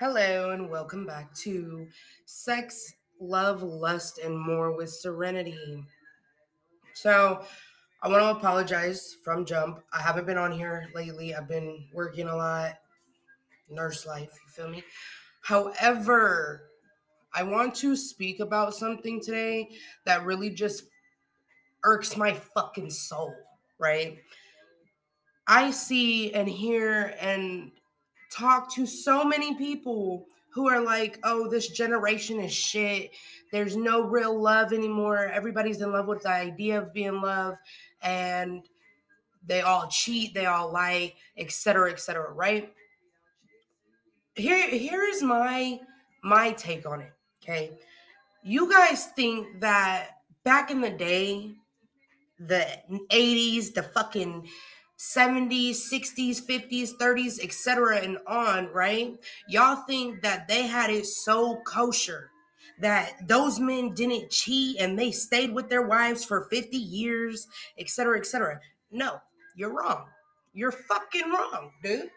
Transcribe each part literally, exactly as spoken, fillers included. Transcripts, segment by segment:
Hello and welcome back to Sex, Love, Lust, and More with Serenity. So I want to apologize from jump. I haven't been on here lately. I've been working a lot. Nurse life, you feel me? However, I want to speak about something today that really just irks my fucking soul, right? I see and hear and talk to so many people who are like, oh, this generation is shit. There's no real love anymore. Everybody's in love with the idea of being loved. And they all cheat. They all lie, et cetera, et cetera, right? Here, here is my, my take on it, okay? You guys think that back in the day, the eighties, the fucking seventies, sixties, fifties, thirties, et cetera, and on, right? Y'all think that they had it so kosher that those men didn't cheat and they stayed with their wives for fifty years, et cetera, et cetera. No, you're wrong. You're fucking wrong, dude.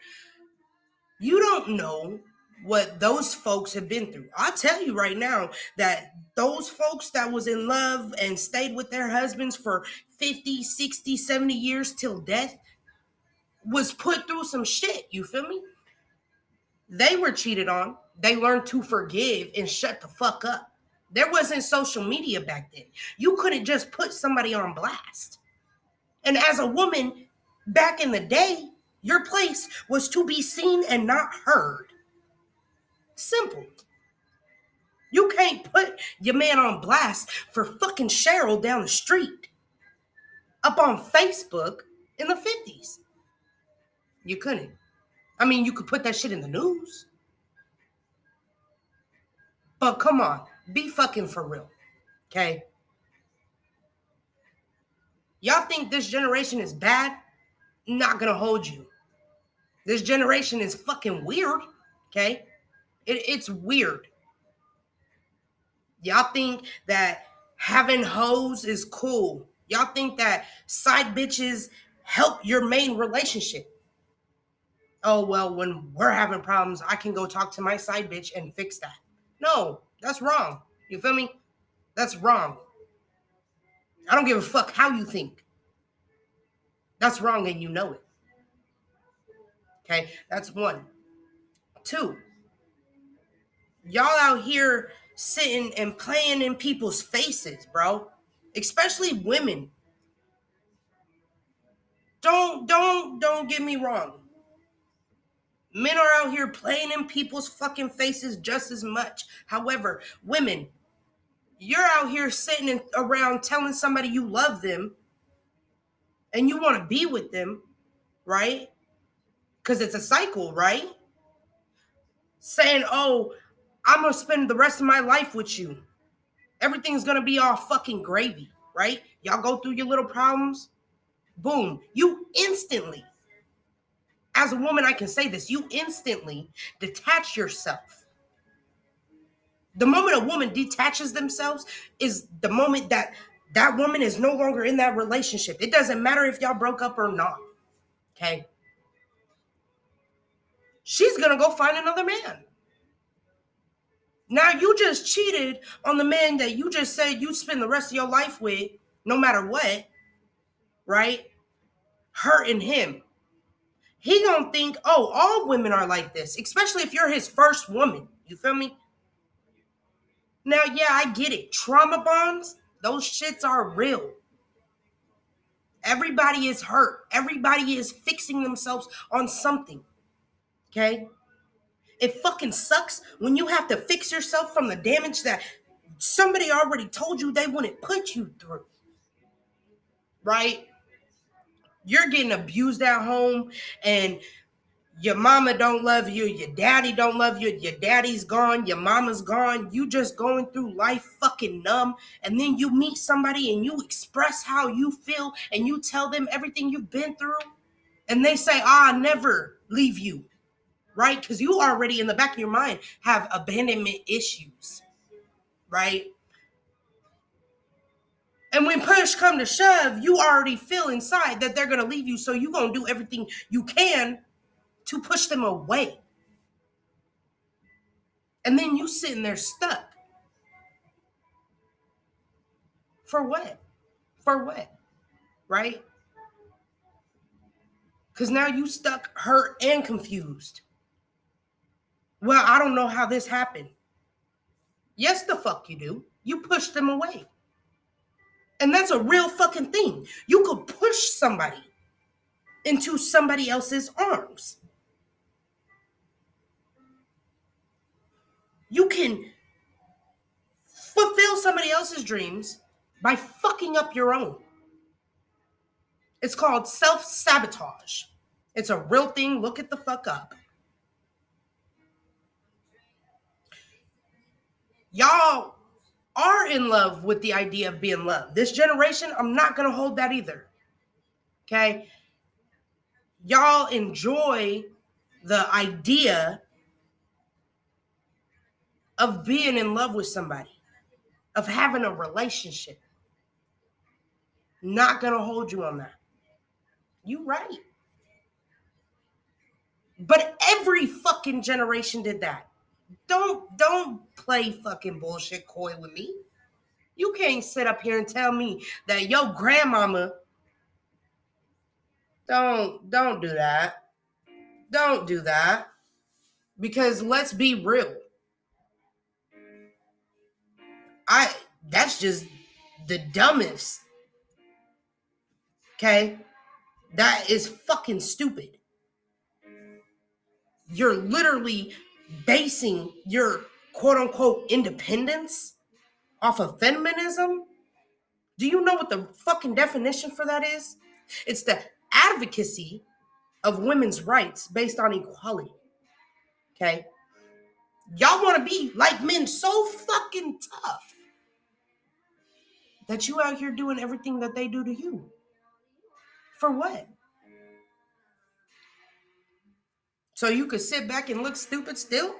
You don't know what those folks have been through. I'll tell you right now that those folks that was in love and stayed with their husbands for fifty, sixty, seventy years till death was put through some shit, you feel me? They were cheated on. They learned to forgive and shut the fuck up. There wasn't social media back then. You couldn't just put somebody on blast. And as a woman, back in the day, your place was to be seen and not heard. Simple. You can't put your man on blast for fucking Cheryl down the street up on Facebook in the fifties. You couldn't. I mean, you could put that shit in the news. But come on, be fucking for real, okay? Y'all think this generation is bad? Not gonna hold you. This generation is fucking weird, okay? It, it's weird. Y'all think that having hoes is cool. Y'all think that side bitches help your main relationship. Oh, well, when we're having problems, I can go talk to my side bitch and fix that. No, that's wrong. You feel me? That's wrong. I don't give a fuck how you think. That's wrong and you know it. Okay, that's one. Two. Y'all out here sitting and playing in people's faces, bro. Especially women. Don't, don't, don't get me wrong. Men are out here playing in people's fucking faces just as much. However, women, you're out here sitting in, around telling somebody you love them and you want to be with them, right? Because it's a cycle, right? Saying, oh, I'm going to spend the rest of my life with you. Everything's going to be all fucking gravy, right? Y'all go through your little problems. Boom. You instantly, as a woman, I can say this, you instantly detach yourself. The moment a woman detaches themselves is the moment that that woman is no longer in that relationship. It doesn't matter if y'all broke up or not, okay? She's going to go find another man. Now you just cheated on the man that you just said you spend the rest of your life with, no matter what, right? Hurting him. He gonna think, oh, all women are like this, especially if you're his first woman. You feel me? Now, yeah, I get it. Trauma bonds, those shits are real. Everybody is hurt. Everybody is fixing themselves on something, okay? It fucking sucks when you have to fix yourself from the damage that somebody already told you they wouldn't put you through, right? You're getting abused at home and your mama don't love you. Your daddy don't love you. Your daddy's gone. Your mama's gone. You just going through life fucking numb. And then you meet somebody and you express how you feel and you tell them everything you've been through. And they say, ah, I'll never leave you. Right? Because you already in the back of your mind have abandonment issues. Right? And when push come to shove, you already feel inside that they're going to leave you. So you're going to do everything you can to push them away. And then you sitting there stuck. For what? For what? Right? Because now you stuck, hurt, and confused. Well, I don't know how this happened. Yes, the fuck you do. You push them away. And that's a real fucking thing. You could push somebody into somebody else's arms. You can fulfill somebody else's dreams by fucking up your own. It's called self-sabotage. It's a real thing. Look it the fuck up. Y'all are in love with the idea of being loved. This generation, I'm not going to hold that either. Okay? Y'all enjoy the idea of being in love with somebody, of having a relationship. Not going to hold you on that. You right. But every fucking generation did that. Don't don't play fucking bullshit coy with me. You can't sit up here and tell me that your grandmama. Don't don't do that. Don't do that. Because let's be real. I that's just the dumbest. Okay? That is fucking stupid. You're literally basing your quote-unquote independence off of feminism? Do you know what the fucking definition for that is? It's the advocacy of women's rights based on equality. Okay? Y'all want to be like men so fucking tough that you out here doing everything that they do to you. For what? So you could sit back and look stupid still?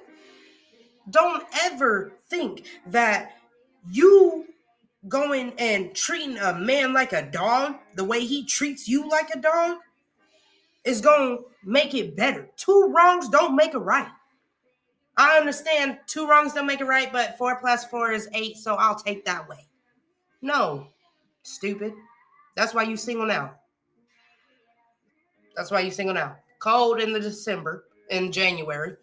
Don't ever think that you going and treating a man like a dog, the way he treats you like a dog, is going to make it better. Two wrongs don't make it right. I understand two wrongs don't make it right, but four plus four is eight, so I'll take that way. No, stupid. That's why you single now. That's why you single now. Cold in the December, in January.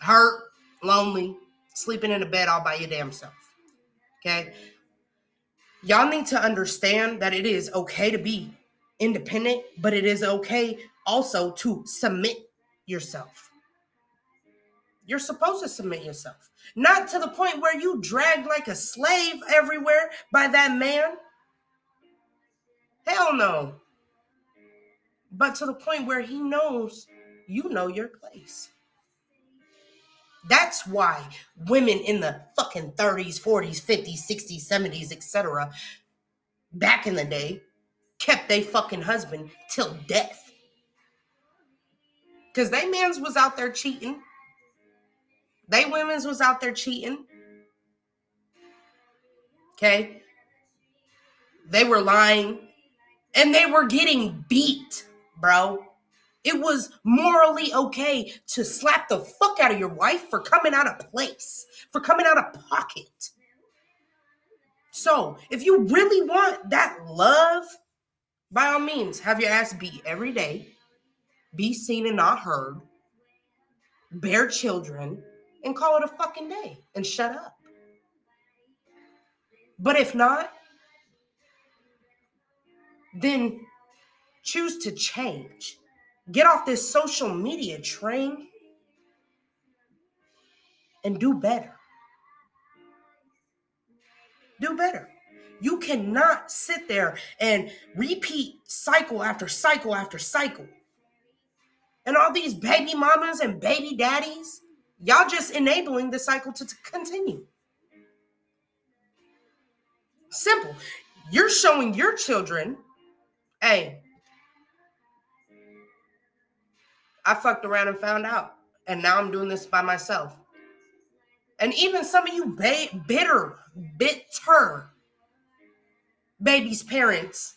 Hurt, lonely, sleeping in a bed all by your damn self. Okay? Y'all need to understand that it is okay to be independent, but it is okay also to submit yourself. You're supposed to submit yourself. Not to the point where you drag like a slave everywhere by that man. Hell no. But to the point where he knows you know your place. That's why women in the fucking thirties, forties, fifties, sixties, seventies, et cetera back in the day kept they fucking husband till death. Because they men's was out there cheating. They women's was out there cheating. Okay? They were lying. And they were getting beat. Bro, it was morally okay to slap the fuck out of your wife for coming out of place, for coming out of pocket. So if you really want that love, by all means, have your ass beat every day, be seen and not heard, bear children, and call it a fucking day and shut up. But if not, then choose to change. Get off this social media train and do better. Do better. You cannot sit there and repeat cycle after cycle after cycle. And all these baby mamas and baby daddies, y'all just enabling the cycle to, to continue. Simple. You're showing your children, hey, I fucked around and found out, and now I'm doing this by myself. And even some of you ba- bitter, bitter baby's parents,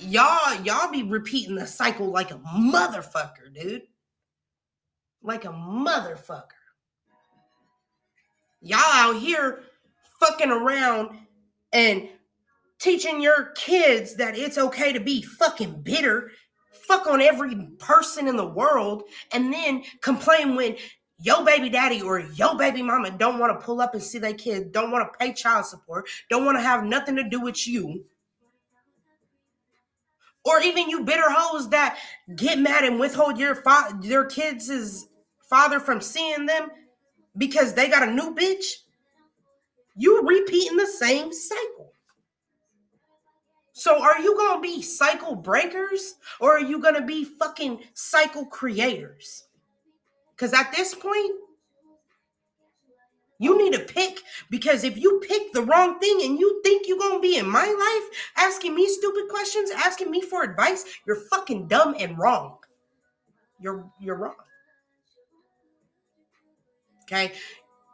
y'all, y'all be repeating the cycle like a motherfucker, dude. like a motherfucker. Y'all out here fucking around and teaching your kids that it's okay to be fucking bitter, fuck on every person in the world, and then complain when your baby daddy or your baby mama don't want to pull up and see their kids, don't want to pay child support, don't want to have nothing to do with you. Or even you bitter hoes that get mad and withhold your fa- your kids' father from seeing them because they got a new bitch. You repeating the same cycle. So are you going to be cycle breakers or are you going to be fucking cycle creators? Because at this point, you need to pick, because if you pick the wrong thing and you think you're going to be in my life asking me stupid questions, asking me for advice, you're fucking dumb and wrong. You're, you're wrong. Okay?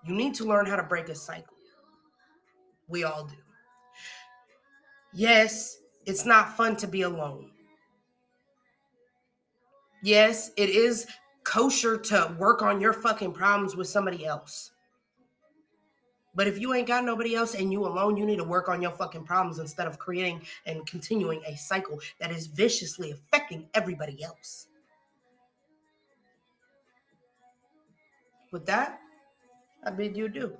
You need to learn how to break a cycle. We all do. Yes, it's not fun to be alone. Yes, it is kosher to work on your fucking problems with somebody else. But if you ain't got nobody else and you alone, you need to work on your fucking problems instead of creating and continuing a cycle that is viciously affecting everybody else. With that, I bid you adieu.